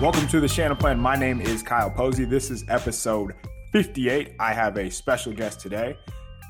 Welcome to the Shanaplan. My name is Kyle Posey. This is episode 58. I have a special guest today,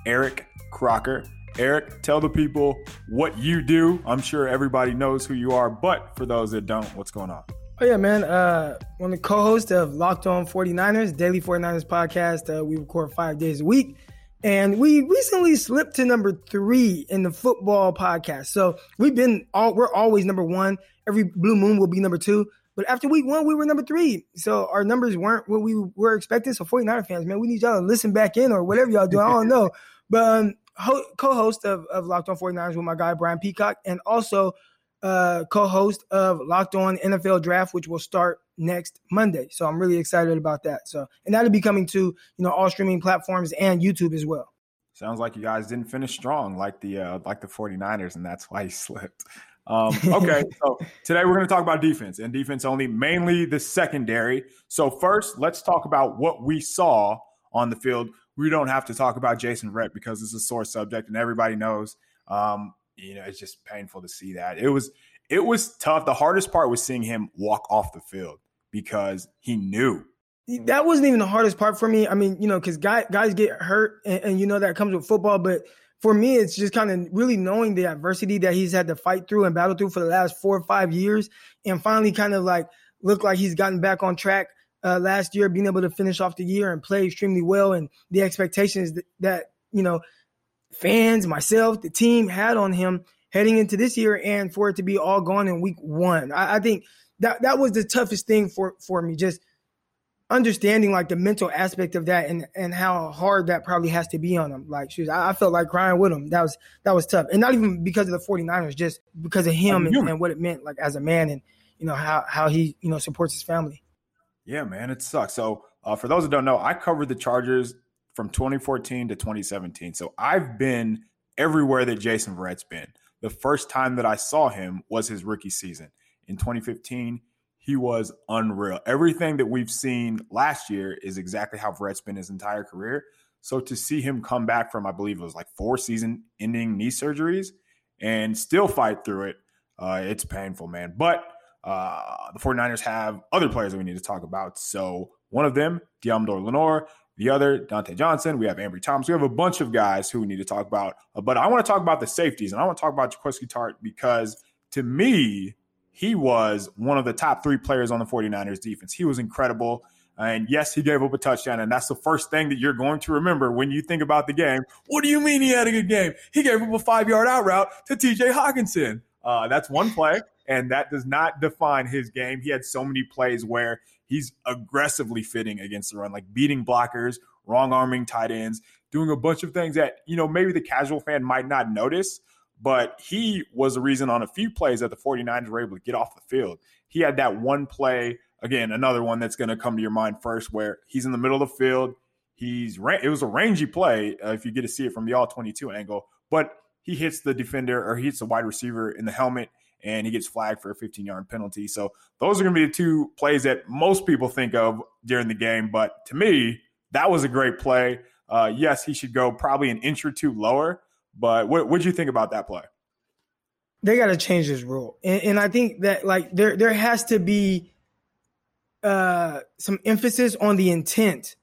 Eric Crocker. Eric, tell the people what you do. I'm sure everybody knows who you are, but for those that don't, what's going on? Oh, yeah, man. I'm the co-host of Locked On 49ers, daily 49ers podcast. We record 5 days a week. And we recently slipped to number 3 in the football podcast. So we're always number 1. Every blue moon will be number 2. But after week 1, we were number 3. So our numbers weren't what we were expecting. So 49er fans, man, we need y'all to listen back in or whatever y'all do. I don't know. But co-host of Locked On 49ers with my guy, Brian Peacock, and also co-host of Locked On NFL Draft, which will start next Monday. So I'm really excited about that. So, and that'll be coming to, all streaming platforms and YouTube as well. Sounds like you guys didn't finish strong like the 49ers, and that's why you slipped. Okay. So today we're going to talk about defense, and defense only, mainly the secondary. So first, let's talk about what we saw on the field. We don't have to talk about Jason Verrett because it's a sore subject and everybody knows, it's just painful to see that. It was tough. The hardest part was seeing him walk off the field because he knew. That wasn't even the hardest part for me. I mean, because guys get hurt and that comes with football. But for me, it's just kind of really knowing the adversity that he's had to fight through and battle through for the last 4 or 5 years and finally kind of like look like he's gotten back on track last year, being able to finish off the year and play extremely well. And the expectations that fans, myself, the team had on him heading into this year, and for it to be all gone in week 1. I think that was the toughest thing for me, just understanding like the mental aspect of that and how hard that probably has to be on him. Like, I felt like crying with him. That was tough. And not even because of the 49ers, just because of him and what it meant like as a man and, how he, supports his family. Yeah, man, it sucks. So for those that don't know, I covered the Chargers from 2014 to 2017. So I've been everywhere that Jason Verrett's been. The first time that I saw him was his rookie season. In 2015, he was unreal. Everything that we've seen last year is exactly how Verrett's been his entire career. So to see him come back from, I believe it was like 4 season-ending knee surgeries and still fight through it, it's painful, man. But the 49ers have other players that we need to talk about. So one of them, Deommodore Lenoir. The other, Dontae Johnson. We have Ambry Thomas. We have a bunch of guys who we need to talk about. But I want to talk about the safeties, and I want to talk about Jaquiski Tartt because, to me, he was one of the top 3 players on the 49ers defense. He was incredible. And, yes, he gave up a touchdown, and that's the first thing that you're going to remember when you think about the game. What do you mean he had a good game? He gave up a 5-yard out route to T.J. Hockenson. That's one play, and that does not define his game. He had so many plays where – he's aggressively fitting against the run, like beating blockers, wrong-arming tight ends, doing a bunch of things that, maybe the casual fan might not notice, but he was the reason on a few plays that the 49ers were able to get off the field. He had that one play, again, another one that's going to come to your mind first, where he's in the middle of the field. It was a rangy play, if you get to see it from the all-22 angle, but he hits the defender or he hits the wide receiver in the helmet, and he gets flagged for a 15-yard penalty. So those are going to be the 2 plays that most people think of during the game. But to me, that was a great play. Yes, he should go probably an inch or 2 lower. But what did you think about that play? They got to change this rule. And I think that, like, there has to be some emphasis on the intent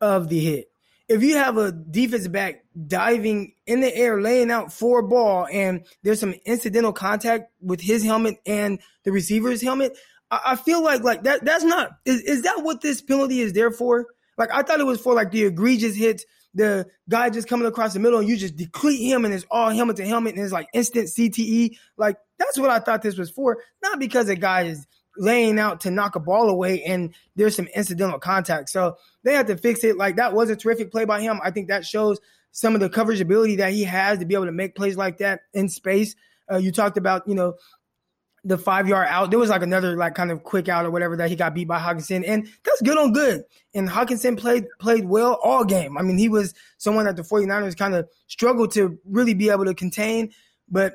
of the hit. If you have a defensive back diving in the air, laying out for a ball, and there's some incidental contact with his helmet and the receiver's helmet, I feel like that. That's not – is that what this penalty is there for? Like, I thought it was for, like, the egregious hits, the guy just coming across the middle, and you just deplete him, and it's all helmet to helmet, and it's, like, instant CTE. Like, that's what I thought this was for, not because a guy is – laying out to knock a ball away and there's some incidental contact. So they have to fix it. Like, that was a terrific play by him. I think that shows some of the coverage ability that he has to be able to make plays like that in space. You talked about, the 5-yard out. There was like another like kind of quick out or whatever that he got beat by Hockenson, and that's good on good. And Hockenson played well all game. I mean, he was someone that the 49ers kind of struggled to really be able to contain, but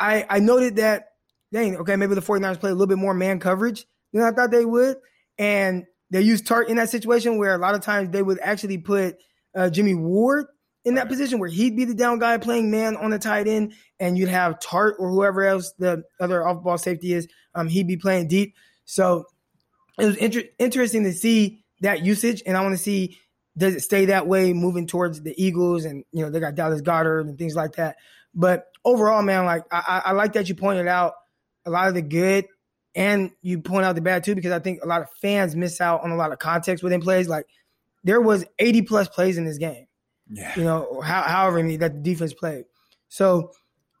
I noted that, dang, okay, maybe the 49ers play a little bit more man coverage than I thought they would. And they used Tartt in that situation where a lot of times they would actually put Jimmy Ward in that position where he'd be the down guy playing man on the tight end, and you'd have Tartt or whoever else the other off-ball safety is, he'd be playing deep. So it was interesting to see that usage, and I want to see, does it stay that way moving towards the Eagles? And, you know, they got Dallas Goedert and things like that. But overall, man, like I like that you pointed out a lot of the good and you point out the bad too, because I think a lot of fans miss out on a lot of context within plays. Like there was 80 plus plays in this game, you know, however many that the defense played. So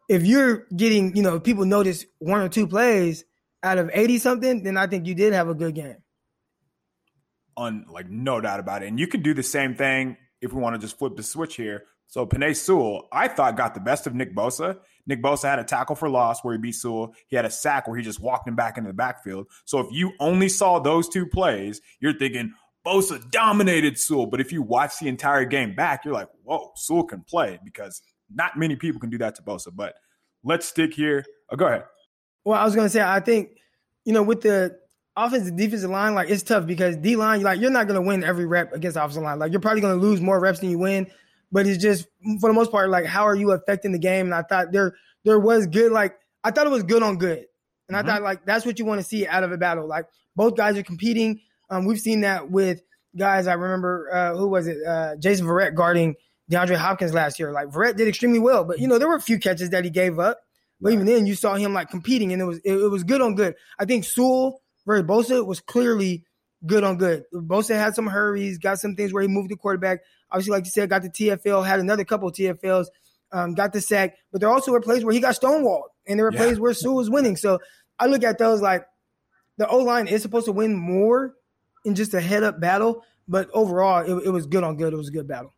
if you're getting, you know, if people notice one or two plays out of 80 something, then I think you did have a good game. Like no doubt about it. And you can do the same thing if we want to just flip the switch here. So Penei Sewell, I thought, got the best of Nick Bosa. Nick Bosa had a tackle for loss where he beat Sewell. He had a sack where he just walked him back into the backfield. So if you only saw those two plays, you're thinking Bosa dominated Sewell. But if you watch the entire game back, you're like, whoa, Sewell can play, because not many people can do that to Bosa. But let's stick here. Oh, go ahead. Well, I was going to say, I think, you know, with the offensive defensive line, like it's tough because D-line, like you're not going to win every rep against the offensive line. Like you're probably going to lose more reps than you win. But it's just, for the most part, like, how are you affecting the game? And I thought there was good, like, I thought it was good on good. And I thought, like, that's what you want to see out of a battle. Like, both guys are competing. We've seen that with guys, I remember, who was it? Jason Verrett guarding DeAndre Hopkins last year. Like, Verrett did extremely well. But, you know, there were a few catches that he gave up. But even then, you saw him, like, competing. And it was good on good. I think Sewell versus Bosa was clearly good on good. Bosa had some hurries, got some things where he moved the quarterback. Obviously, like you said, got the TFL, had another couple of TFLs, got the sack. But there also were plays where he got stonewalled, and there were plays where Sewell was winning. So I look at those like the O-line is supposed to win more in just a head-up battle. But overall, it was good on good. It was a good battle.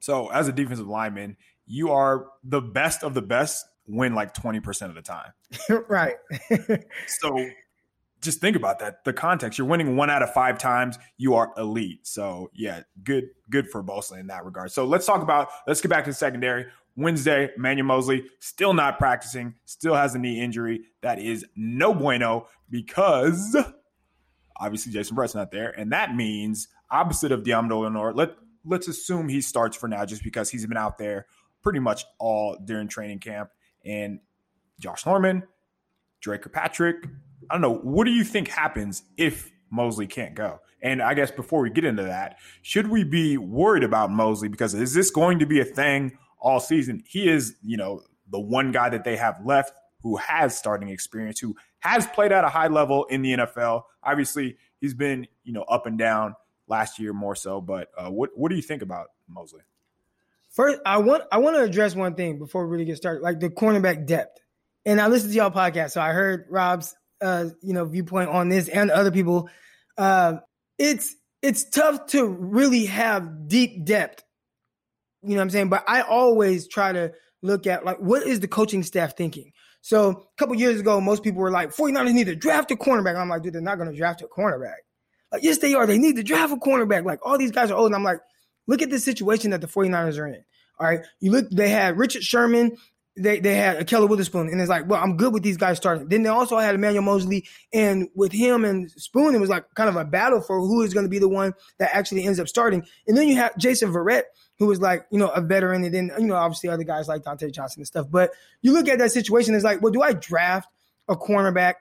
So as a defensive lineman, you are the best of the best win like 20% of the time. Right. So just think about that, the context. You're winning 1 out of 5 times. You are elite. So, yeah, good for Bosa in that regard. So let's get back to the secondary. Wednesday, Manuel Moseley still not practicing, still has a knee injury. That is no bueno because obviously Jason Verrett's not there. And that means opposite of Deommodore Lenoir, let's assume he starts for now just because he's been out there pretty much all during training camp. And Josh Norman, Dre Kirkpatrick, I don't know. What do you think happens if Moseley can't go? And I guess before we get into that, should we be worried about Moseley? Because is this going to be a thing all season? He is, you know, the one guy that they have left who has starting experience, who has played at a high level in the NFL. Obviously, he's been, you know, up and down last year more so. But what do you think about Moseley? First, I want to address one thing before we really get started, like the cornerback depth. And I listened to y'all podcast, so I heard Rob's viewpoint on this and other people. It's tough to really have deep depth. You know what I'm saying? But I always try to look at like, what is the coaching staff thinking? So a couple years ago, most people were like, 49ers need to draft a cornerback. I'm like, dude, they're not going to draft a cornerback. Like, yes, they are. They need to draft a cornerback. Like all these guys are old. And I'm like, look at the situation that the 49ers are in. All right. You look, they had Richard Sherman, They had Akhello Witherspoon, and it's like, well, I'm good with these guys starting. Then they also had Manuel Moseley, and with him and Spoon, it was like kind of a battle for who is going to be the one that actually ends up starting. And then you have Jason Verrett, who was like, you know, a veteran, and then, you know, obviously other guys like Dontae Johnson and stuff. But you look at that situation, it's like, well, do I draft a cornerback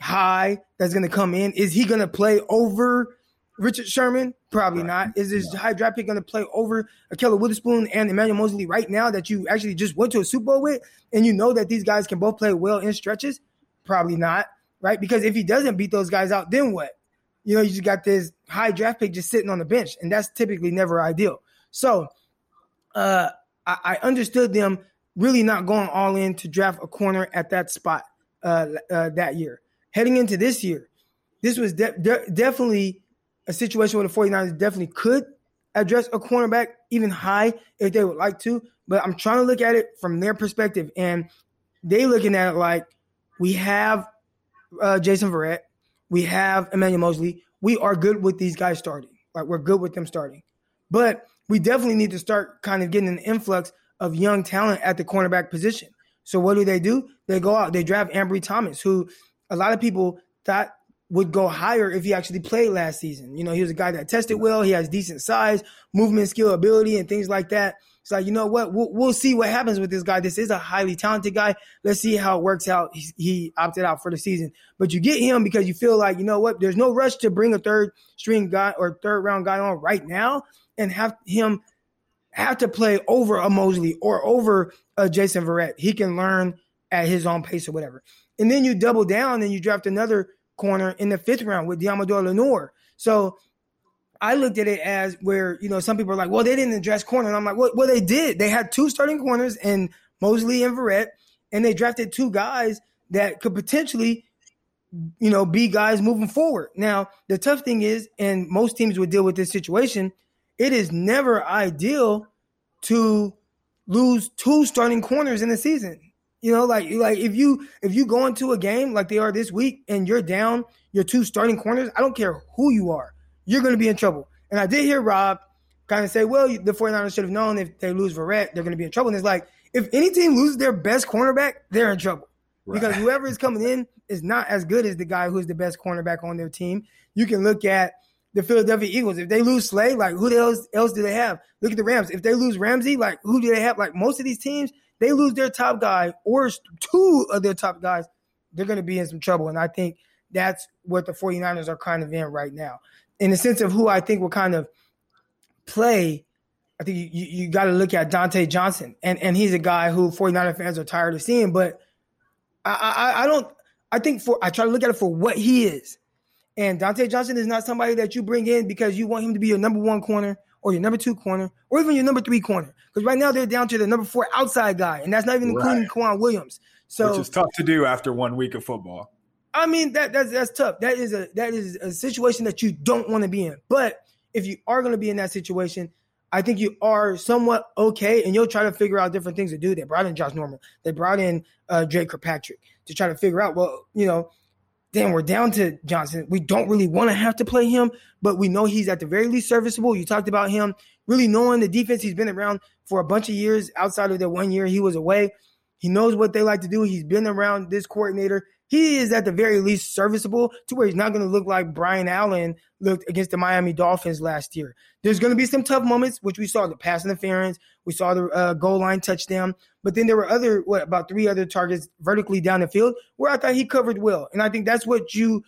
high that's going to come in? Is he going to play over Richard Sherman? Probably not. Is this high draft pick going to play over Akhello Witherspoon and Manuel Moseley right now that you actually just went to a Super Bowl with, and you know that these guys can both play well in stretches? Probably not, right? Because if he doesn't beat those guys out, then what? You know, you just got this high draft pick just sitting on the bench, and that's typically never ideal. So I understood them really not going all in to draft a corner at that spot that year. Heading into this year, this was definitely – a situation where the 49ers definitely could address a cornerback even high if they would like to. But I'm trying to look at it from their perspective. And they looking at it like, we have Jason Verrett. We have Manuel Moseley. We are good with these guys starting. Like, we're good with them starting. But we definitely need to start kind of getting an influx of young talent at the cornerback position. So what do? They go out. They draft Ambry Thomas, who a lot of people thought would go higher if he actually played last season. You know, he was a guy that tested well. He has decent size, movement, skill, ability, and things like that. It's like, you know what? We'll see what happens with this guy. This is a highly talented guy. Let's see how it works out. He opted out for the season. But you get him because you feel like, you know what? There's no rush to bring a third string guy or third round guy on right now and have him have to play over a Moseley or over a Jason Verrett. He can learn at his own pace or whatever. And then you double down and you draft another corner in the fifth round with Deommodore Lenoir. So I looked at it as where, you know, some people are like, well, they didn't address corner. And I'm like, well, they did. They had two starting corners in Moseley and Verrett, and they drafted two guys that could potentially, you know, be guys moving forward. Now, the tough thing is, and most teams would deal with this situation, it is never ideal to lose two starting corners in the season. You know, like if you go into a game like they are this week and you're down your two starting corners, I don't care who you are, you're going to be in trouble. And I did hear Rob kind of say, well, the 49ers should have known if they lose Verrett, they're going to be in trouble. And it's like, if any team loses their best cornerback, they're in trouble. Right. Because whoever is coming in is not as good as the guy who is the best cornerback on their team. You can look at the Philadelphia Eagles. If they lose Slay, like who else do they have? Look at the Rams. If they lose Ramsey, like who do they have? Like most of these teams, they lose their top guy or two of their top guys, they're going to be in some trouble. And I think that's what the 49ers are kind of in right now. In the sense of who I think will kind of play, I think you got to look at Dontae Johnson. And he's a guy who 49er fans are tired of seeing. But I try to look at it for what he is. And Dontae Johnson is not somebody that you bring in because you want him to be your number one corner, or your number two corner, or even your number three corner. Because right now they're down to the number four outside guy, and that's not even including Quan Williams. So, which is tough to do after 1 week of football. I mean, that's tough. That is a situation that you don't want to be in. But if you are going to be in that situation, I think you are somewhat okay, and you'll try to figure out different things to do. They brought in Josh Norman. They brought in Dre Kirkpatrick to try to figure out, well, you know, then we're down to Johnson. We don't really want to have to play him, but we know he's at the very least serviceable. You talked about him really knowing the defense. He's been around for a bunch of years outside of the 1 year he was away. He knows what they like to do. He's been around this coordinator. He is at the very least serviceable to where he's not going to look like Brian Allen looked against the Miami Dolphins last year. There's going to be some tough moments, which we saw the pass interference. We saw the goal line touchdown. But then there were about three other targets vertically down the field where I thought he covered well. And I think that's what you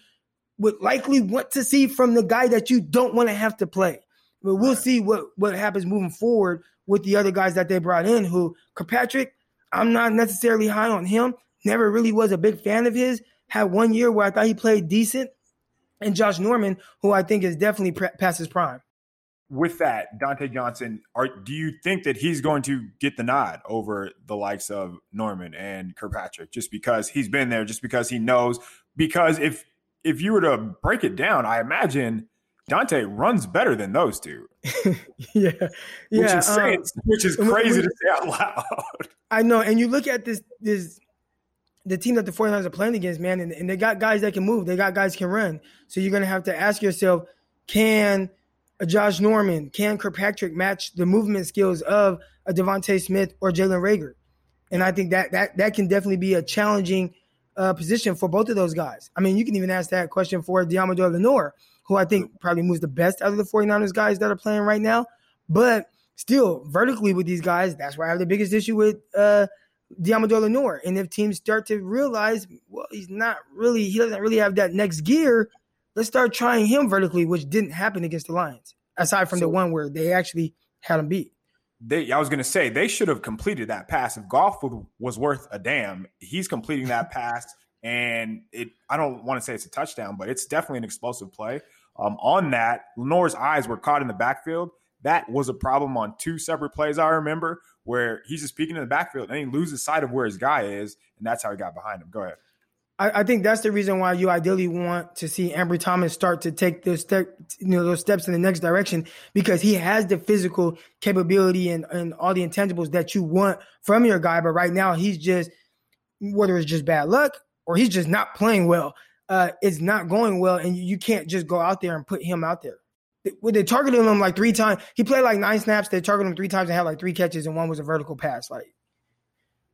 would likely want to see from the guy that you don't want to have to play. But we'll see what happens moving forward with the other guys that they brought in, who Kirkpatrick, I'm not necessarily high on him. Never really was a big fan of his. Had 1 year where I thought he played decent. And Josh Norman, who I think is definitely past his prime. With that, Dontae Johnson, do you think that he's going to get the nod over the likes of Norman and Kirkpatrick just because he's been there, just because he knows? Because if you were to break it down, I imagine Dontae runs better than those two. Which is crazy to say out loud. I know. And you look at this the team that the 49ers are playing against, man, and they got guys that can move. They got guys that can run. So you're going to have to ask yourself, can Josh Norman, can Kirkpatrick match the movement skills of a DeVonta Smith or Jalen Reagor? And I think that can definitely be a challenging position for both of those guys. I mean, you can even ask that question for Deommodore Lenoir, who I think probably moves the best out of the 49ers guys that are playing right now. But still, vertically with these guys, that's where I have the biggest issue with Deommodore Lenoir. And if teams start to realize, well, he doesn't really have that next gear, let's start trying him vertically, which didn't happen against the Lions, aside from the one where they actually had him beat. I was going to say, they should have completed that pass. If Goff was worth a damn, he's completing that pass. And I don't want to say it's a touchdown, but it's definitely an explosive play. On that, Lenoir's eyes were caught in the backfield. That was a problem on two separate plays, I remember, where he's just peeking in the backfield and he loses sight of where his guy is, and that's how he got behind him. Go ahead. I think that's the reason why you ideally want to see Ambry Thomas start to take those steps in the next direction, because he has the physical capability and all the intangibles that you want from your guy. But right now he's just, whether it's just bad luck or he's just not playing well, it's not going well, and you can't just go out there and put him out there. They targeted him like three times. He played like 9 snaps. They targeted him 3 times and had like 3 catches, and one was a vertical pass.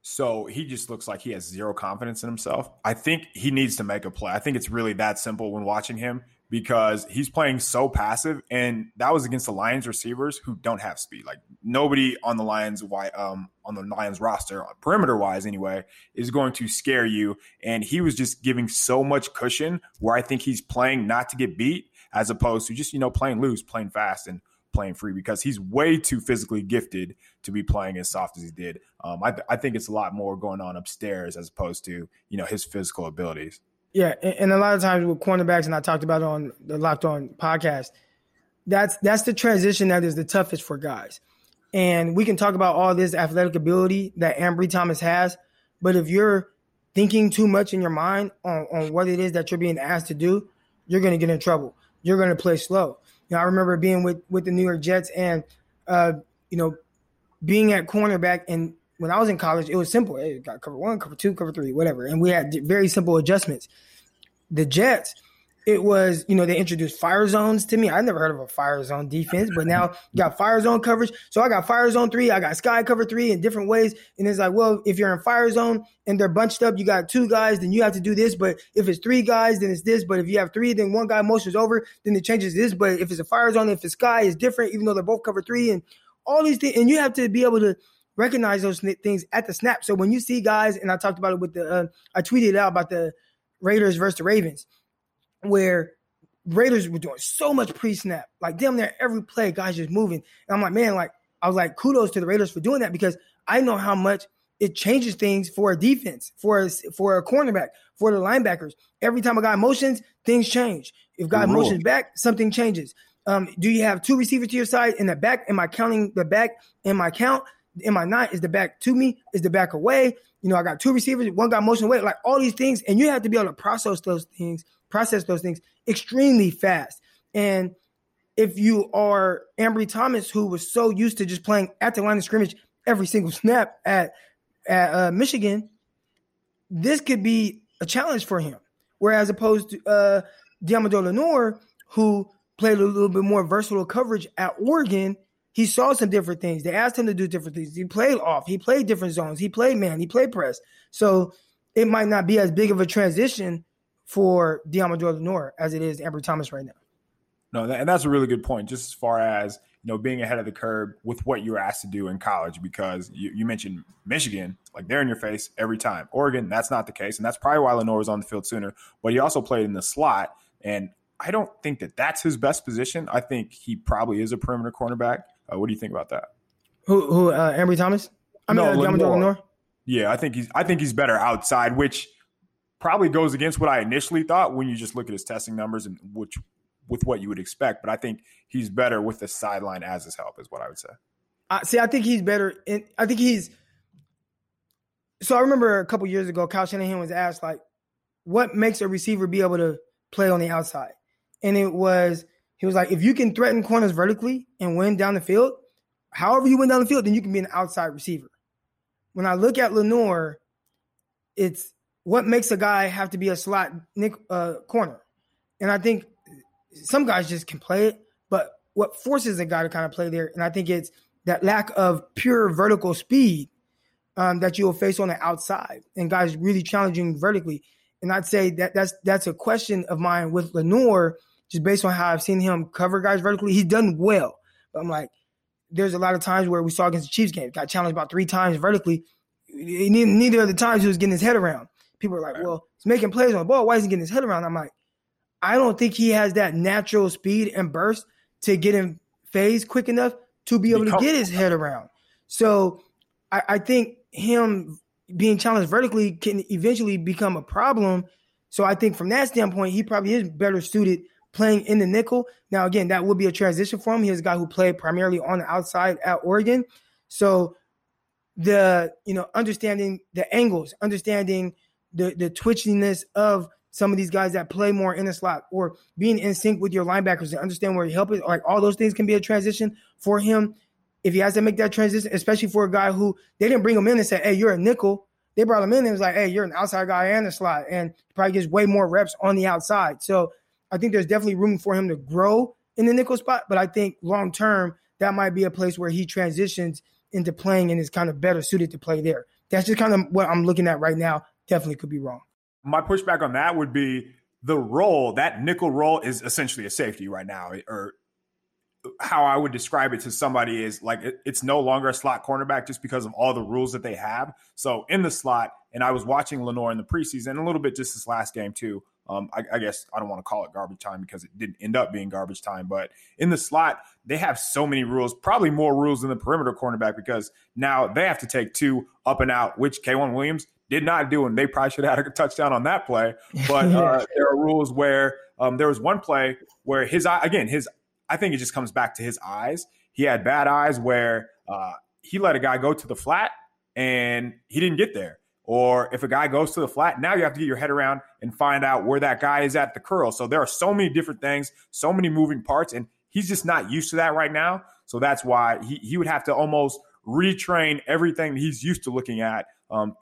So he just looks like he has zero confidence in himself. I think he needs to make a play. I think it's really that simple when watching him. because he's playing so passive, and that was against the Lions receivers who don't have speed. Like, nobody on the Lions on the Lions roster, perimeter-wise anyway, is going to scare you. And he was just giving so much cushion where I think he's playing not to get beat as opposed to just, you know, playing loose, playing fast, and playing free, because he's way too physically gifted to be playing as soft as he did. I think it's a lot more going on upstairs as opposed to, you know, his physical abilities. Yeah, and a lot of times with cornerbacks, and I talked about it on the Locked On podcast, that's the transition that is the toughest for guys. And we can talk about all this athletic ability that Ambry Thomas has, but if you're thinking too much in your mind on what it is that you're being asked to do, you're going to get in trouble. You're going to play slow. You know, I remember being with the New York Jets and, being at cornerback, and when I was in college, it was simple. It got cover one, cover two, cover three, whatever. And we had very simple adjustments. The Jets, it was, you know, they introduced fire zones to me. I never heard of a fire zone defense, but now you got fire zone coverage. So I got fire zone three, I got sky cover three in different ways. And it's like, well, if you're in fire zone and they're bunched up, you got two guys, then you have to do this. But if it's three guys, then it's this. But if you have three, then one guy motions over, then it changes this. But if it's a fire zone, if it's sky, it's different, even though they're both cover three and all these things. And you have to be able to recognize those things at the snap. So when you see guys, and I talked about it with the, I tweeted out about the Raiders versus the Ravens, where Raiders were doing so much pre-snap, like damn near every play, guys just moving. And I'm like, man, like I was like, kudos to the Raiders for doing that, because I know how much it changes things for a defense, for a cornerback, for the linebackers. Every time a guy motions, things change. If guy motions back, something changes. Do you have two receivers to your side in the back? Am I counting the back in my count? Am I not? Is the back to me? Is the back away? You know, I got two receivers, one got motion away, like all these things. And you have to be able to process those things extremely fast. And if you are Ambry Thomas, who was so used to just playing at the line of scrimmage every single snap at Michigan, this could be a challenge for him. Whereas opposed to Deommodore Lenoir, who played a little bit more versatile coverage at Oregon, he saw some different things. They asked him to do different things. He played off. He played different zones. He played man. He played press. So it might not be as big of a transition for Deommodore Lenoir as it is Ambry Thomas right now. No, and that's a really good point, just as far as, you know, being ahead of the curve with what you were asked to do in college, because you mentioned Michigan, like they're in your face every time. Oregon, that's not the case, and that's probably why Lenoir was on the field sooner. But he also played in the slot, and I don't think that that's his best position. I think he probably is a perimeter cornerback. What do you think about that? Who Ambry Thomas? Deommodore Lenoir? Yeah, I think he's better outside, which probably goes against what I initially thought when you just look at his testing numbers and which with what you would expect. But I think he's better with the sideline as his help is what I would say. I think he's better. So I remember a couple years ago, Kyle Shanahan was asked, like, what makes a receiver be able to play on the outside? And he was like, if you can threaten corners vertically and win down the field, however you win down the field, then you can be an outside receiver. When I look at Lenoir, it's what makes a guy have to be a slot corner. And I think some guys just can play it, but what forces a guy to kind of play there, and I think it's that lack of pure vertical speed that you'll face on the outside and guys really challenging vertically. And I'd say that's a question of mine with Lenoir, just based on how I've seen him cover guys vertically. He's done well. But I'm like, there's a lot of times where we saw against the Chiefs game, got challenged about 3 times vertically. Neither of the times he was getting his head around. People are like, well, he's making plays on the ball. Why isn't he getting his head around? I'm like, I don't think he has that natural speed and burst to get in phase quick enough to be able to get his head around. So I think him being challenged vertically can eventually become a problem. So I think from that standpoint, he probably is better suited playing in the nickel. Now, again, that would be a transition for him. He's a guy who played primarily on the outside at Oregon. So understanding the angles, understanding the twitchiness of some of these guys that play more in the slot, or being in sync with your linebackers and understand where your help is, like all those things can be a transition for him. If he has to make that transition, especially for a guy who they didn't bring him in and say, hey, you're a nickel. They brought him in and was like, hey, you're an outside guy and a slot, and probably gets way more reps on the outside. So I think there's definitely room for him to grow in the nickel spot, but I think long-term that might be a place where he transitions into playing and is kind of better suited to play there. That's just kind of what I'm looking at right now. Definitely could be wrong. My pushback on that would be the role, that nickel role is essentially a safety right now, or how I would describe it to somebody is like, it's no longer a slot cornerback just because of all the rules that they have. So in the slot, and I was watching Lenoir in the preseason a little bit just this last game too. I guess I don't want to call it garbage time because it didn't end up being garbage time, but in the slot, they have so many rules, probably more rules than the perimeter cornerback, because now they have to take two up and out, which K'Wan Williams did not do, and they probably should have had a touchdown on that play. But there are rules where there was one play where I think it just comes back to his eyes. He had bad eyes where he let a guy go to the flat and he didn't get there. Or if a guy goes to the flat, now you have to get your head around and find out where that guy is at the curl. So there are so many different things, so many moving parts, and he's just not used to that right now. So that's why he would have to almost retrain everything he's used to looking at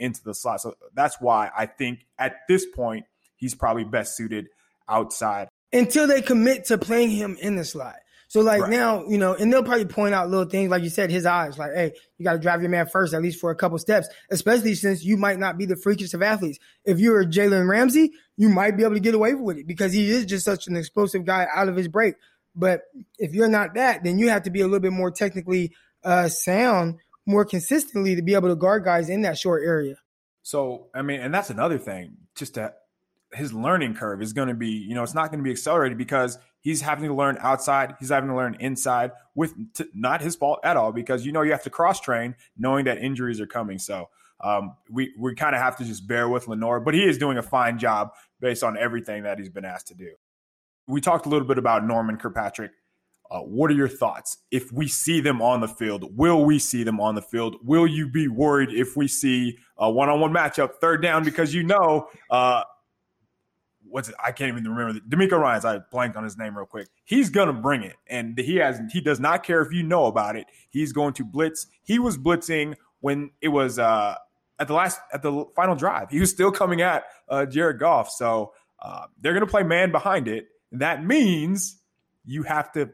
into the slot. So that's why I think at this point, he's probably best suited outside. Until they commit to playing him in the slot. So, like, right now, you know, and they'll probably point out little things, like you said, his eyes. Like, hey, you got to drive your man first, at least for a couple steps, especially since you might not be the freakiest of athletes. If you're a Jalen Ramsey, you might be able to get away with it because he is just such an explosive guy out of his break. But if you're not that, then you have to be a little bit more technically sound more consistently to be able to guard guys in that short area. So, I mean, and that's another thing, just that his learning curve is going to be, you know, it's not going to be accelerated because he's having to learn outside. He's having to learn inside with not his fault at all, because, you know, you have to cross train knowing that injuries are coming. So we kind of have to just bear with Lenoir, but he is doing a fine job based on everything that he's been asked to do. We talked a little bit about Norman, Kirkpatrick. What are your thoughts? If we see them on the field, will we see them on the field? Will you be worried if we see a one-on-one matchup, third down, because you know I can't even remember. DeMeco Ryans, I blanked on his name real quick. He's going to bring it, and he does not care if you know about it. He's going to blitz. He was blitzing when it was at the final drive. He was still coming at Jared Goff. So they're going to play man behind it. That means you have to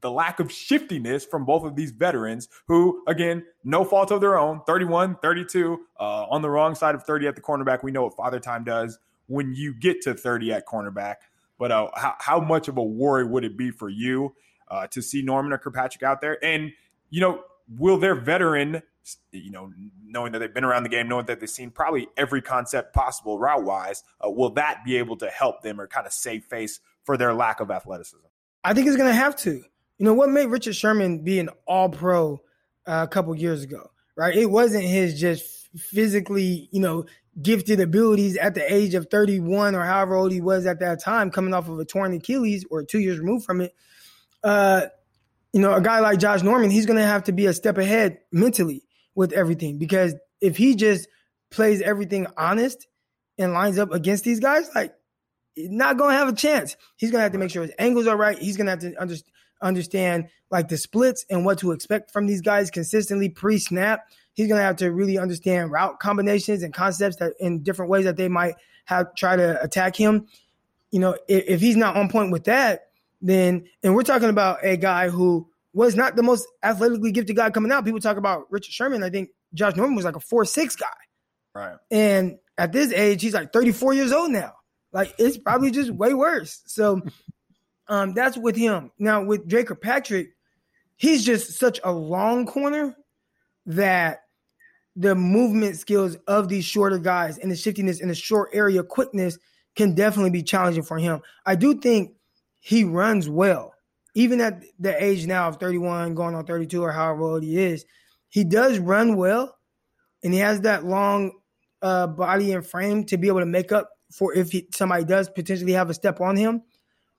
the lack of shiftiness from both of these veterans who, again, no fault of their own, 31, 32, on the wrong side of 30 at the cornerback. We know what father time does when you get to 30 at cornerback. But how much of a worry would it be for you to see Norman or Kirkpatrick out there? And, you know, will their veteran, you know, knowing that they've been around the game, knowing that they've seen probably every concept possible route-wise, will that be able to help them or kind of save face for their lack of athleticism? I think it's going to have to. You know, what made Richard Sherman be an all-pro a couple years ago, right? It wasn't his just physically, you know, gifted abilities at the age of 31 or however old he was at that time, coming off of a torn Achilles or 2 years removed from it. You know, a guy like Josh Norman, he's going to have to be a step ahead mentally with everything, because if he just plays everything honest and lines up against these guys, like, not going to have a chance. He's going to have to make sure his angles are right. He's going to have to understand like the splits and what to expect from these guys consistently pre-snap. He's going to have to really understand route combinations and concepts that in different ways that they might have try to attack him. You know, if he's not on point with that, then, and we're talking about a guy who was not the most athletically gifted guy coming out. People talk about Richard Sherman. I think Josh Norman was like a 4'6" guy. Right. And at this age, he's like 34 years old now. Like, it's probably just way worse. So that's with him. Now, with Dre Kirkpatrick, he's just such a long corner that the movement skills of these shorter guys and the shiftiness and the short area quickness can definitely be challenging for him. I do think he runs well. Even at the age now of 31, going on 32 or however old he is, he does run well, and he has that long body and frame to be able to make up for if somebody does potentially have a step on him.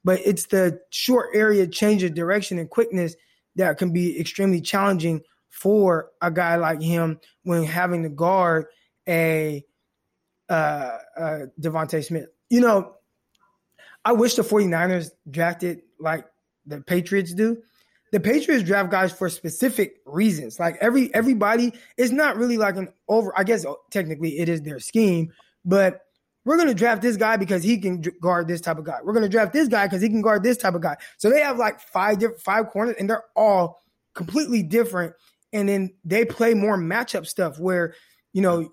But it's the short area change of direction and quickness that can be extremely challenging for a guy like him when having to guard a DeVonta Smith. You know, I wish the 49ers drafted like the Patriots do. The Patriots draft guys for specific reasons. Like everybody, it's not really like an over, I guess technically it is their scheme, but we're going to draft this guy because he can guard this type of guy. We're going to draft this guy because he can guard this type of guy. So they have like five corners, and they're all completely different. And then they play more matchup stuff where, you know,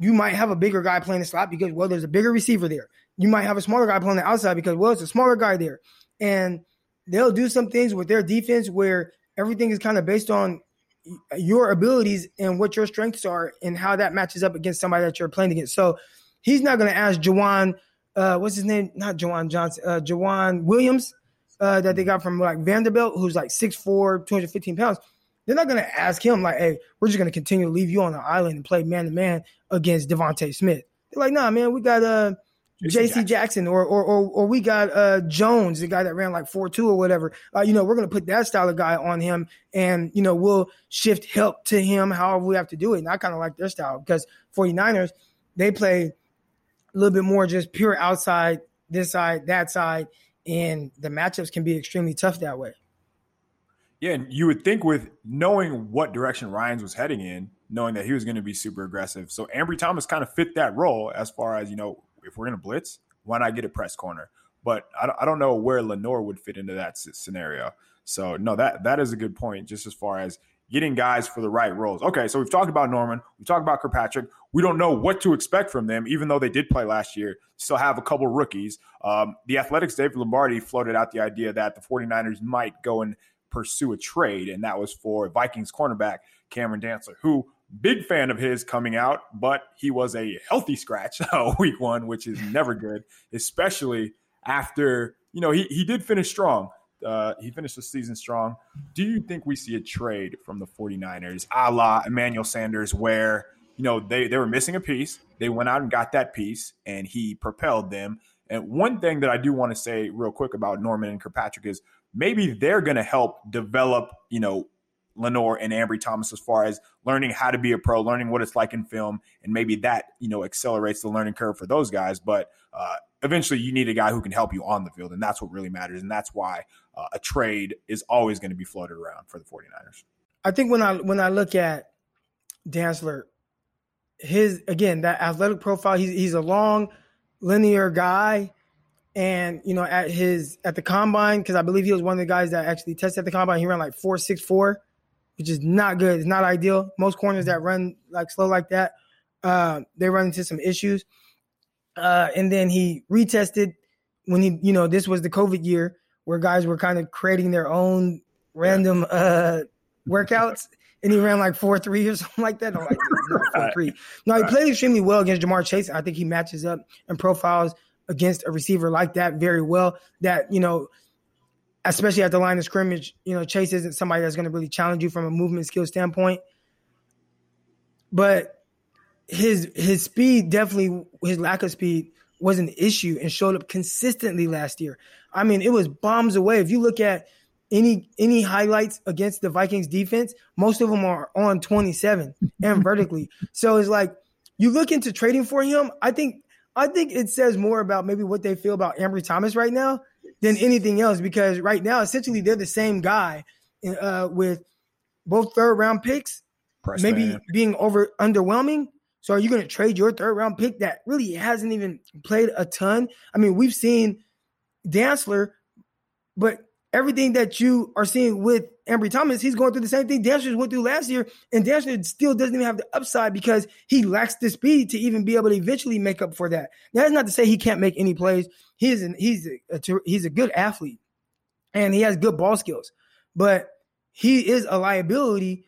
you might have a bigger guy playing the slot because, well, there's a bigger receiver there. you might have a smaller guy playing on the outside because, well, it's a smaller guy there. And they'll do some things with their defense where everything is kind of based on your abilities and what your strengths are and how that matches up against somebody that you're playing against. So he's not going to ask Jawan, what's his name? Not Jawan Johnson, Jawan Williams that they got from like Vanderbilt, who's like 6'4", 215 pounds. They're not going to ask him like, hey, we're just going to continue to leave you on the island and play man-to-man against DeVonta Smith. They're like, nah, man, we got J.C. Jackson or we got Jones, the guy that ran like 4.2 or whatever. We're going to put that style of guy on him and, we'll shift help to him however we have to do it. And I kind of like their style because 49ers, they play a little bit more just pure outside, this side, that side, and the matchups can be extremely tough that way. Yeah, and you would think with knowing what direction Ryans was heading in, knowing that he was going to be super aggressive. So Ambry Thomas kind of fit that role as far as, if we're going to blitz, why not get a press corner? But I don't know where Lenoir would fit into that scenario. So, no, that is a good point just as far as getting guys for the right roles. Okay, so we've talked about Norman. We've talked about Kirkpatrick. We don't know what to expect from them, even though they did play last year, still have a couple rookies. The Athletics' Dave Lombardi floated out the idea that the 49ers might go and pursue a trade, and that was for Vikings cornerback Cameron Dantzler, who – big fan of his coming out, but he was a healthy scratch week one, which is never good, especially after, he did finish strong. He finished the season strong. Do you think we see a trade from the 49ers, a la Emmanuel Sanders, where, they were missing a piece. They went out and got that piece, and he propelled them. And one thing that I do want to say real quick about Norman and Kirkpatrick is maybe they're going to help develop, Lenoir and Ambry Thomas as far as learning how to be a pro, learning what it's like in film, and maybe that, accelerates the learning curve for those guys. But eventually you need a guy who can help you on the field, and that's what really matters, and that's why a trade is always going to be floated around for the 49ers. I think when I look at Dantzler, that athletic profile, he's a long, linear guy. And, at the combine, because I believe he was one of the guys that actually tested at the combine, he ran like 4.64. Which is not good. It's not ideal. Most corners that run like slow like that, they run into some issues. And then he retested when he, this was the COVID year where guys were kind of creating their own random workouts, and he ran like 4.3 or something like that. I'm like, not 4.3. Now he played extremely well against Ja'Marr Chase. I think he matches up and profiles against a receiver like that very well. That especially at the line of scrimmage, Chase isn't somebody that's going to really challenge you from a movement skill standpoint. But his speed, definitely his lack of speed, was an issue and showed up consistently last year. I mean, it was bombs away. If you look at any highlights against the Vikings defense, most of them are on 27 and vertically. So it's like you look into trading for him. I think it says more about maybe what they feel about Ambry Thomas right now than anything else, because right now, essentially, they're the same guy with both third-round picks being underwhelming. So are you going to trade your third-round pick that really hasn't even played a ton? I mean, we've seen Dantzler, but everything that you are seeing with Ambry Thomas, he's going through the same thing Dantzler went through last year, and Dantzler still doesn't even have the upside because he lacks the speed to even be able to eventually make up for that. Now, that's not to say he can't make any plays. He's a good athlete, and he has good ball skills, but he is a liability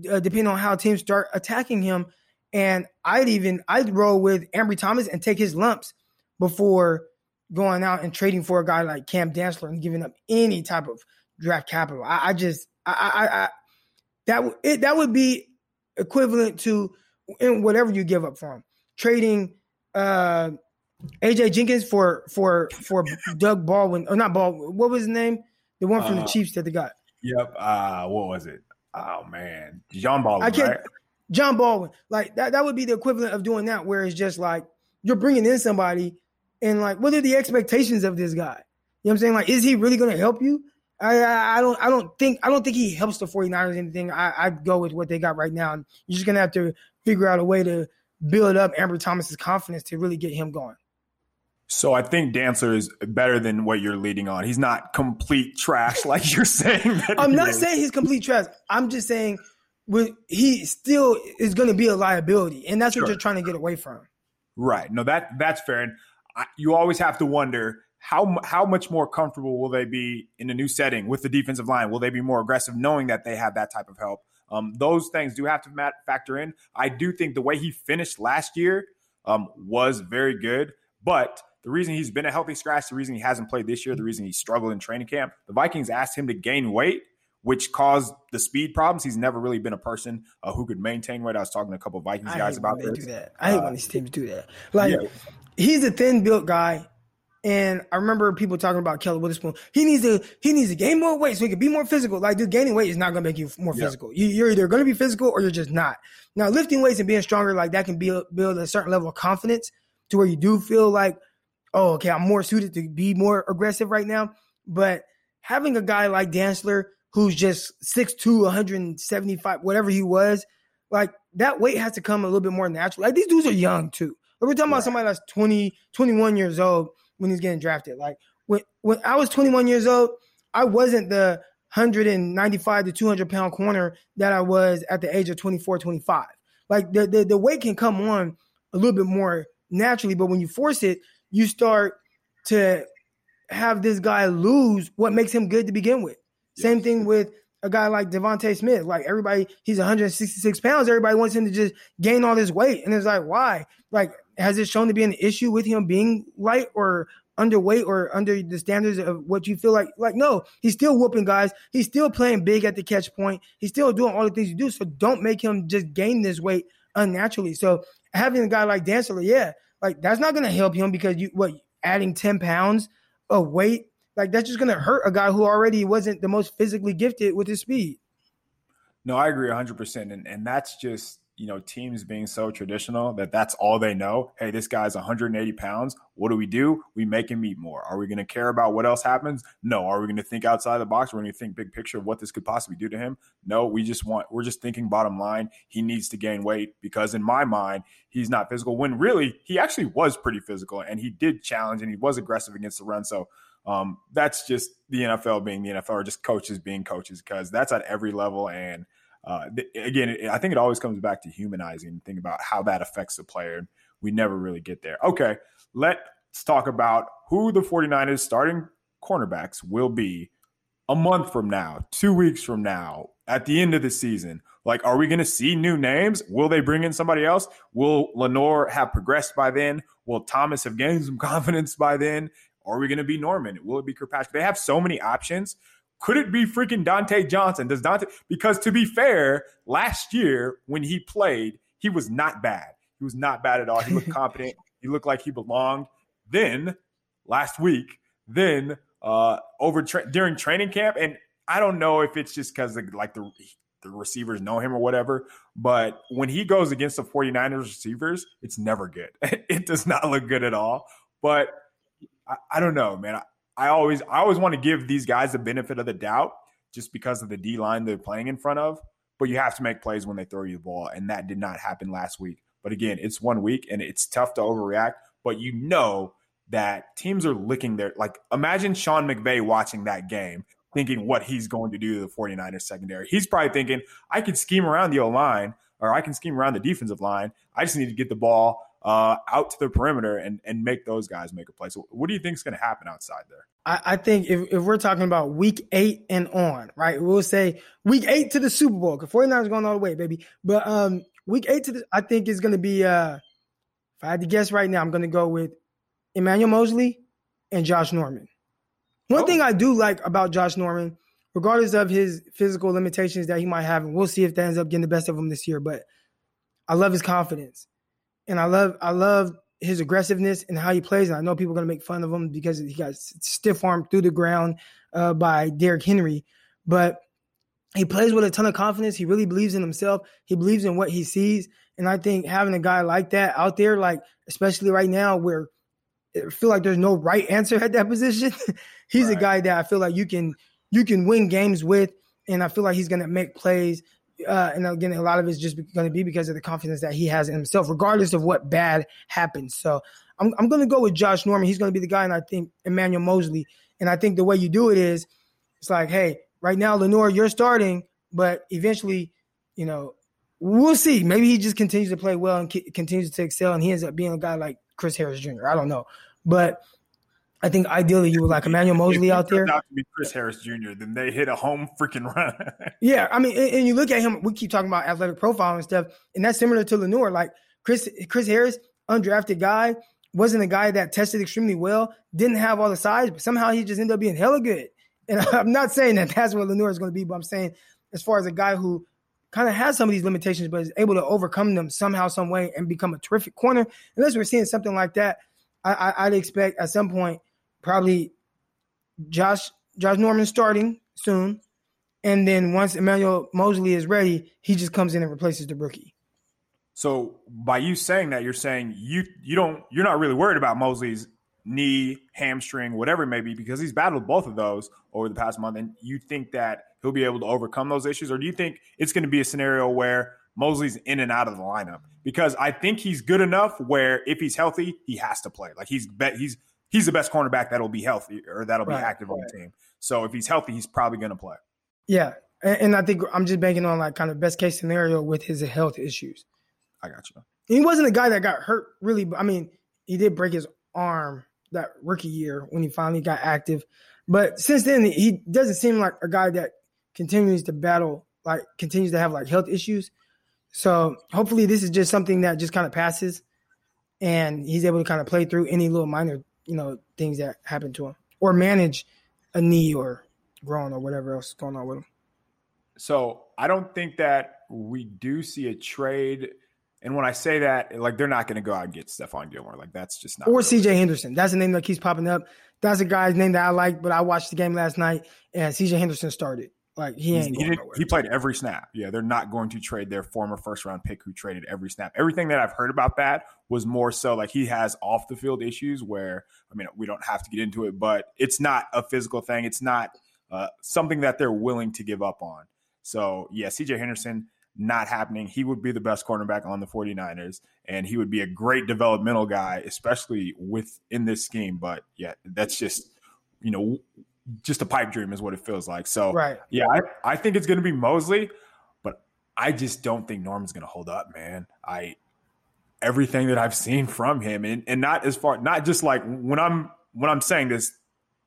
depending on how teams start attacking him. And I'd roll with Ambry Thomas and take his lumps before going out and trading for a guy like Cam Dantzler and giving up any type of draft capital. That would be equivalent to in whatever you give up for him, trading AJ Jenkins for Doug Baldwin, or not Baldwin. What was his name? The one from the Chiefs that they got. Yep. What was it? Oh man, John Baldwin. Right? John Baldwin. Like that would be the equivalent of doing that, where it's just like you're bringing in somebody, and like, what are the expectations of this guy? You know what I'm saying? Like, is he really going to help you? I don't think he helps the 49ers anything. I'd go with what they got right now, and you're just gonna have to figure out a way to build up Ambry Thomas's confidence to really get him going. So I think Dantzler is better than what you're leading on. He's not complete trash like you're saying. I'm not saying he's complete trash. I'm just saying he still is going to be a liability, and that's what you're trying to get away from. Right. No, that's fair. And you always have to wonder how much more comfortable will they be in a new setting with the defensive line? Will they be more aggressive knowing that they have that type of help? Those things do have to factor in. I do think the way he finished last year was very good, but the reason he's been a healthy scratch, the reason he hasn't played this year, the reason he struggled in training camp, the Vikings asked him to gain weight, which caused the speed problems. He's never really been a person who could maintain weight. I was talking to a couple of Vikings guys about this. I hate when these teams do that. Like, he's a thin-built guy, and I remember people talking about Akhello Witherspoon. He needs to gain more weight so he can be more physical. Like, dude, gaining weight is not going to make you more physical. You're either going to be physical or you're just not. Now, lifting weights and being stronger, like, that can build a certain level of confidence to where you do feel like, oh, okay, I'm more suited to be more aggressive right now. But having a guy like Dantzler, who's just 6'2", 175, whatever he was, like, that weight has to come a little bit more natural. Like, these dudes are young too. Like, we're talking about somebody that's 20, 21 years old when he's getting drafted. Like, when I was 21 years old, I wasn't the 195 to 200-pound corner that I was at the age of 24, 25. Like, the weight can come on a little bit more naturally, but when you force it, you start to have this guy lose what makes him good to begin with. Same thing with a guy like DeVonta Smith. Like, everybody, he's 166 pounds. Everybody wants him to just gain all this weight. And it's like, why? Like, has it shown to be an issue with him being light or underweight or under the standards of what you feel like? Like, no, he's still whooping guys. He's still playing big at the catch point. He's still doing all the things you do. So don't make him just gain this weight unnaturally. So having a guy like Dantzler, like, that's not going to help him because adding 10 pounds of weight, like, that's just going to hurt a guy who already wasn't the most physically gifted with his speed. No, I agree 100%. And that's just, teams being so traditional that that's all they know. Hey, this guy's 180 pounds. What do? We make him eat more. Are we going to care about what else happens? No. Are we going to think outside the box? We're going to think big picture of what this could possibly do to him? No, we're just thinking bottom line. He needs to gain weight because in my mind, he's not physical when really he actually was pretty physical and he did challenge and he was aggressive against the run. So, that's just the NFL being the NFL or just coaches being coaches because that's at every level. And again, I think it always comes back to humanizing and think about how that affects the player. We never really get there. Okay, let's talk about who the 49ers starting cornerbacks will be a month from now, 2 weeks from now, at the end of the season. Like, are we going to see new names? Will they bring in somebody else? Will Lenoir have progressed by then? Will Thomas have gained some confidence by then? Are we going to be Norman? Will it be Kirkpatrick? They have so many options. Could it be freaking Dontae Johnson? Because to be fair, last year when he played, he was not bad. He was not bad at all. He looked competent. He looked like he belonged. Then last week, during training camp, and I don't know if it's just because the receivers know him or whatever, but when he goes against the 49ers receivers, it's never good. It does not look good at all. But I don't know, man. I always want to give these guys the benefit of the doubt just because of the D-line they're playing in front of, but you have to make plays when they throw you the ball, and that did not happen last week. But again, it's 1 week, and it's tough to overreact, but you know that teams are licking their – like, imagine Sean McVay watching that game thinking what he's going to do to the 49ers secondary. He's probably thinking, I can scheme around the O-line or I can scheme around the defensive line. I just need to get the ball out to the perimeter and make those guys make a play. So what do you think is going to happen outside there? I think if we're talking about week 8 and on, right, we'll say week 8 to the Super Bowl because 49ers going all the way, baby. But week 8 to the – I think it's going to be – if I had to guess right now, I'm going to go with Manuel Moseley and Josh Norman. One thing I do like about Josh Norman, regardless of his physical limitations that he might have, and we'll see if that ends up getting the best of him this year, but I love his confidence. And I love his aggressiveness and how he plays. And I know people are going to make fun of him because he got stiff-armed through the ground by Derrick Henry. But he plays with a ton of confidence. He really believes in himself. He believes in what he sees. And I think having a guy like that out there, like especially right now where I feel like there's no right answer at that position, he's a guy that I feel like you can win games with. And I feel like he's going to make plays. And again, a lot of it's just going to be because of the confidence that he has in himself, regardless of what bad happens. So I'm going to go with Josh Norman. He's going to be the guy, and I think Manuel Moseley. And I think the way you do it is, it's like, hey, right now, Lenoir, you're starting, but eventually, we'll see. Maybe he just continues to play well and continues to excel, and he ends up being a guy like Chris Harris Jr. I don't know. But I think ideally you would like Manuel Moseley out there. If it turned out to be Chris Harris Jr., then they hit a home freaking run. Yeah, I mean, and you look at him, we keep talking about athletic profile and stuff, and that's similar to Lenoir. Like Chris Harris, undrafted guy, wasn't a guy that tested extremely well, didn't have all the size, but somehow he just ended up being hella good. And I'm not saying that that's what Lenoir is going to be, but I'm saying as far as a guy who kind of has some of these limitations but is able to overcome them somehow, some way, and become a terrific corner, unless we're seeing something like that, I'd expect at some point probably Josh Norman starting soon, and then once Manuel Moseley is ready, he just comes in and replaces the rookie. So by you saying that, you're saying you're not really worried about Mosley's knee, hamstring, whatever it may be, because he's battled both of those over the past month, and you think that he'll be able to overcome those issues, or do you think it's going to be a scenario where Mosley's in and out of the lineup? Because I think he's good enough where if he's healthy, he has to play. Like he's the best cornerback that'll be healthy or that'll be active on the team. So if he's healthy, he's probably going to play. Yeah, and I think I'm just banking on like kind of best case scenario with his health issues. I got you. He wasn't a guy that got hurt really, but I mean, he did break his arm that rookie year when he finally got active. But since then, he doesn't seem like a guy that continues to have like health issues. So hopefully this is just something that just kind of passes and he's able to kind of play through any little minor, things that happen to him or manage a knee or groin or whatever else is going on with him. So I don't think that we do see a trade. And when I say that, like, they're not going to go out and get Stephon Gilmore. Like, that's just not. Or CJ Henderson. That's the name that keeps popping up. That's a guy's name that I like, but I watched the game last night and CJ Henderson started. Like, he played every snap. Yeah, they're not going to trade their former first-round pick who traded every snap. Everything that I've heard about that was more so like he has off-the-field issues where, I mean, we don't have to get into it, but it's not a physical thing. It's not something that they're willing to give up on. So, yeah, CJ Henderson, not happening. He would be the best cornerback on the 49ers, and he would be a great developmental guy, especially within this scheme. But, yeah, that's just, just a pipe dream is what it feels like. So, right. Yeah, I think it's going to be Moseley, but I just don't think Norman's going to hold up, man. Everything that I've seen from him, and not just like when I'm saying this,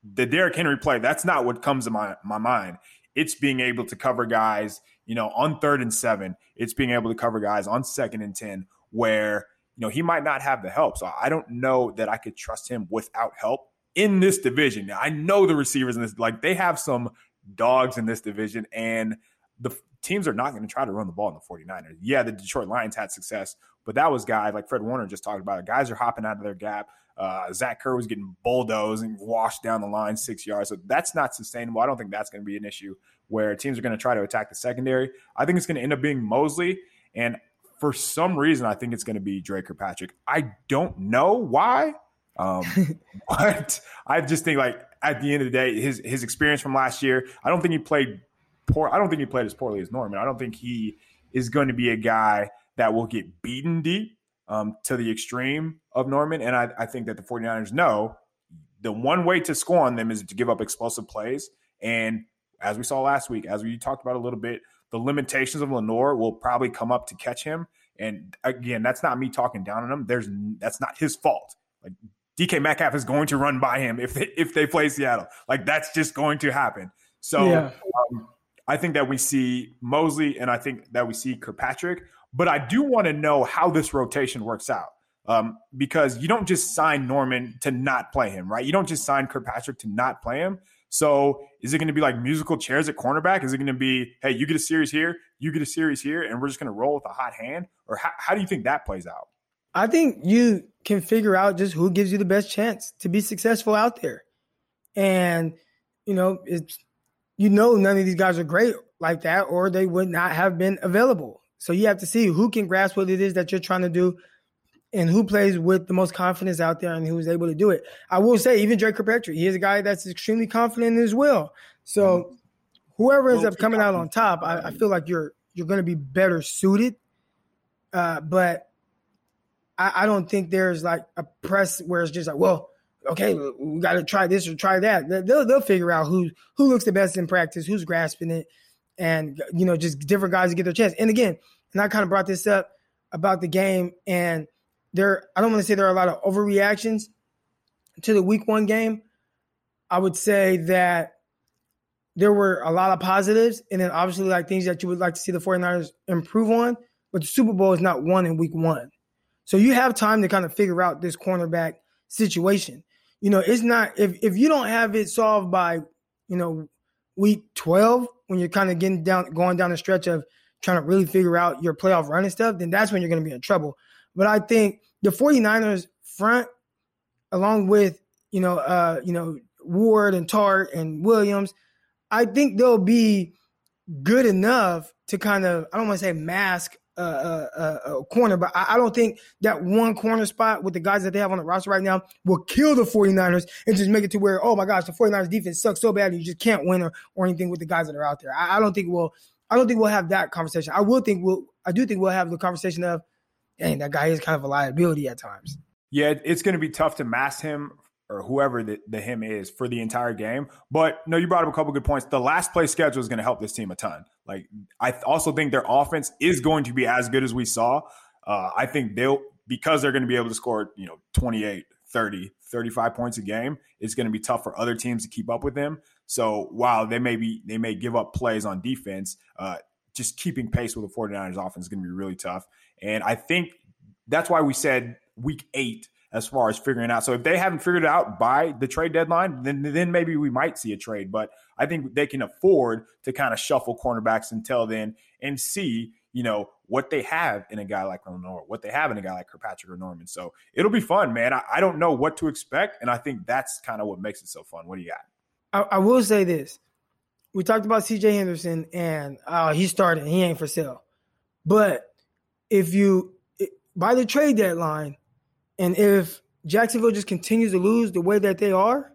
the Derrick Henry play, that's not what comes to my mind. It's being able to cover guys, on 3rd and 7. It's being able to cover guys on 2nd and 10 where, he might not have the help. So I don't know that I could trust him without help. In this division, now, I know the receivers in this, like they have some dogs in this division, and the teams are not going to try to run the ball in the 49ers. Yeah, the Detroit Lions had success, but that was guys like Fred Warner just talked about. Guys are hopping out of their gap. Zach Kerr was getting bulldozed and washed down the line 6 yards. So that's not sustainable. I don't think that's going to be an issue where teams are going to try to attack the secondary. I think it's going to end up being Moseley, and for some reason, I think it's going to be Dre Kirkpatrick. I don't know why. But I just think like at the end of the day, his experience from last year, I don't think he played as poorly as Norman. I don't think he is going to be a guy that will get beaten deep to the extreme of Norman. And I think that the 49ers know the one way to score on them is to give up explosive plays. And as we saw last week, as we talked about a little bit, the limitations of Lenoir will probably come up to catch him. And again, that's not me talking down on him. That's not his fault. Like, DK Metcalf is going to run by him if they play Seattle. Like, that's just going to happen. So yeah. I think that we see Moseley and I think that we see Kirkpatrick. But I do want to know how this rotation works out because you don't just sign Norman to not play him, right? You don't just sign Kirkpatrick to not play him. So is it going to be like musical chairs at cornerback? Is it going to be, hey, you get a series here, you get a series here, and we're just going to roll with a hot hand? Or how do you think that plays out? I think you can figure out just who gives you the best chance to be successful out there. And, none of these guys are great like that, or they would not have been available. So you have to see who can grasp what it is that you're trying to do and who plays with the most confidence out there and who's able to do it. I will say, even Dre Kirkpatrick, he is a guy that's extremely confident as well. So whoever ends up coming out on top, I feel like you're going to be better suited. But I don't think there's like a press where it's just like, well, okay, we got to try this or try that. They'll figure out who looks the best in practice, who's grasping it, and, just different guys to get their chance. And again, and I kind of brought this up about the game, and I don't want to say there are a lot of overreactions. to the week one game, I would say that there were a lot of positives and then obviously like things that you would like to see the 49ers improve on, but the Super Bowl is not won in week one. So you have time to kind of figure out this cornerback situation. You know, it's not if you don't have it solved by, you know, week 12, when you're kind of going down the stretch of trying to really figure out your playoff run and stuff, then that's when you're going to be in trouble. But I think the 49ers front, along with, Ward and Tartt and Williams, I think they'll be good enough to kind of, I don't want to say mask a corner, but I don't think that one corner spot with the guys that they have on the roster right now will kill the 49ers and just make it to where, oh my gosh, the 49ers defense sucks so bad you just can't win or anything with the guys that are out there. I don't think we'll have that conversation. I do think we'll have the conversation of, dang, that guy is kind of a liability at times. Yeah, it's going to be tough to mask him or whoever the him is for the entire game. But no, you brought up a couple good points. The last play schedule is going to help this team a ton. Like, I also think their offense is going to be as good as we saw. I think because they're going to be able to score, 28, 30, 35 points a game, it's going to be tough for other teams to keep up with them. So while they may give up plays on defense, just keeping pace with the 49ers offense is going to be really tough. And I think that's why we said week 8 as far as figuring out. So if they haven't figured it out by the trade deadline, then maybe we might see a trade. But I think they can afford to kind of shuffle cornerbacks until then and see, what they have in a guy like Lenoir, what they have in a guy like Kirkpatrick or Norman. So it'll be fun, man. I don't know what to expect, and I think that's kind of what makes it so fun. What do you got? I will say this. We talked about CJ Henderson, and he started. He ain't for sale. But by the trade deadline, and if Jacksonville just continues to lose the way that they are,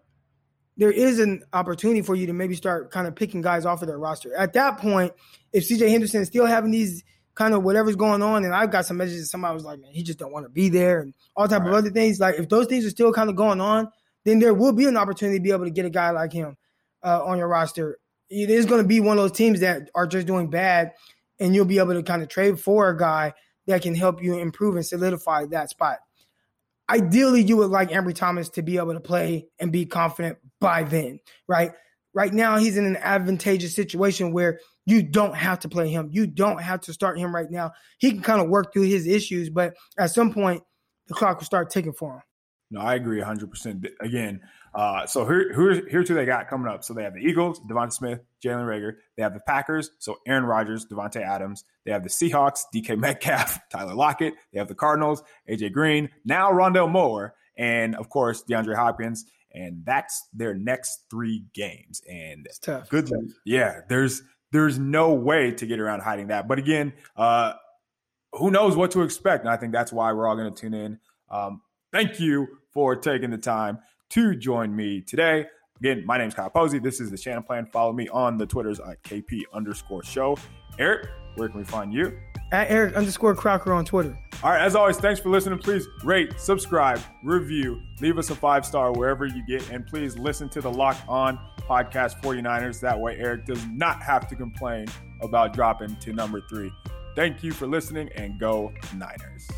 there is an opportunity for you to maybe start kind of picking guys off of their roster. At that point, if CJ Henderson is still having these kind of whatever's going on, and I've got some messages, somebody was like, man, he just don't want to be there and all type of other things. Like, if those things are still kind of going on, then there will be an opportunity to be able to get a guy like him on your roster. It is going to be one of those teams that are just doing bad, and you'll be able to kind of trade for a guy that can help you improve and solidify that spot. Ideally, you would like Ambry Thomas to be able to play and be confident by then, right? Right now, he's in an advantageous situation where you don't have to play him. You don't have to start him right now. He can kind of work through his issues, but at some point, the clock will start ticking for him. No, I agree 100%. Again, so here's who they got coming up. So they have the Eagles, DeVonta Smith, Jalen Reagor. They have the Packers, so Aaron Rodgers, Devontae Adams. They have the Seahawks, DK Metcalf, Tyler Lockett. They have the Cardinals, A.J. Green, now Rondale Moore, and, of course, DeAndre Hopkins. And that's their next 3 games. And it's tough. Good luck. Yeah, there's no way to get around hiding that. But, again, who knows what to expect? And I think that's why we're all going to tune in. Thank you for taking the time to join me today. Again, my name is Kyle Posey. This is the Shanaplan. Follow me on the Twitters at @KP_show. Eric, where can we find you? At @Eric_Crocker on Twitter. All right, as always, thanks for listening. Please rate, subscribe, review, leave us a 5-star wherever you get, and please listen to the Locked On Podcast 49ers. That way, Eric does not have to complain about dropping to number 3. Thank you for listening, and go Niners.